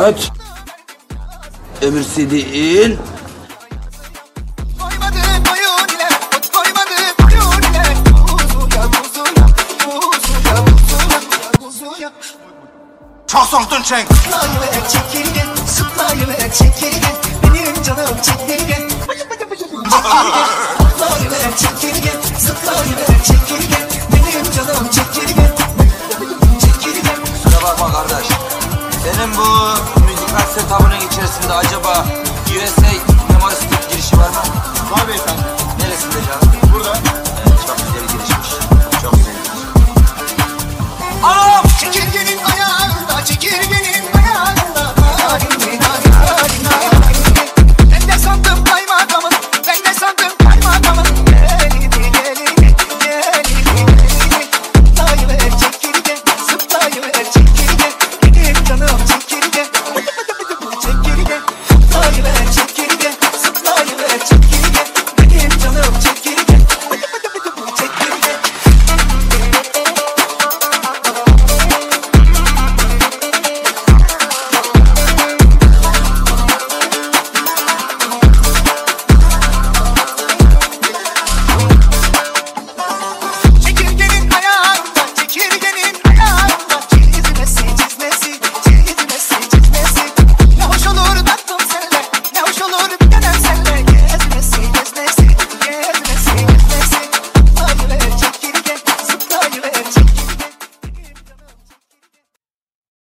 Aç. Öbürsü değil. Çok soktun çek. Benim canım çek gel. Benim canım çek gel. Şuna bakma kardeş. Senin bu müzikal setup'ının içerisinde acaba USA Nemaristik girişi var mı? Var beyefendi. Neresinde canım? Burada. Evet, çok güzel girişmiş. Çok güzel girişmiş. Anam! Çekirgenin ayağında çekirgenin.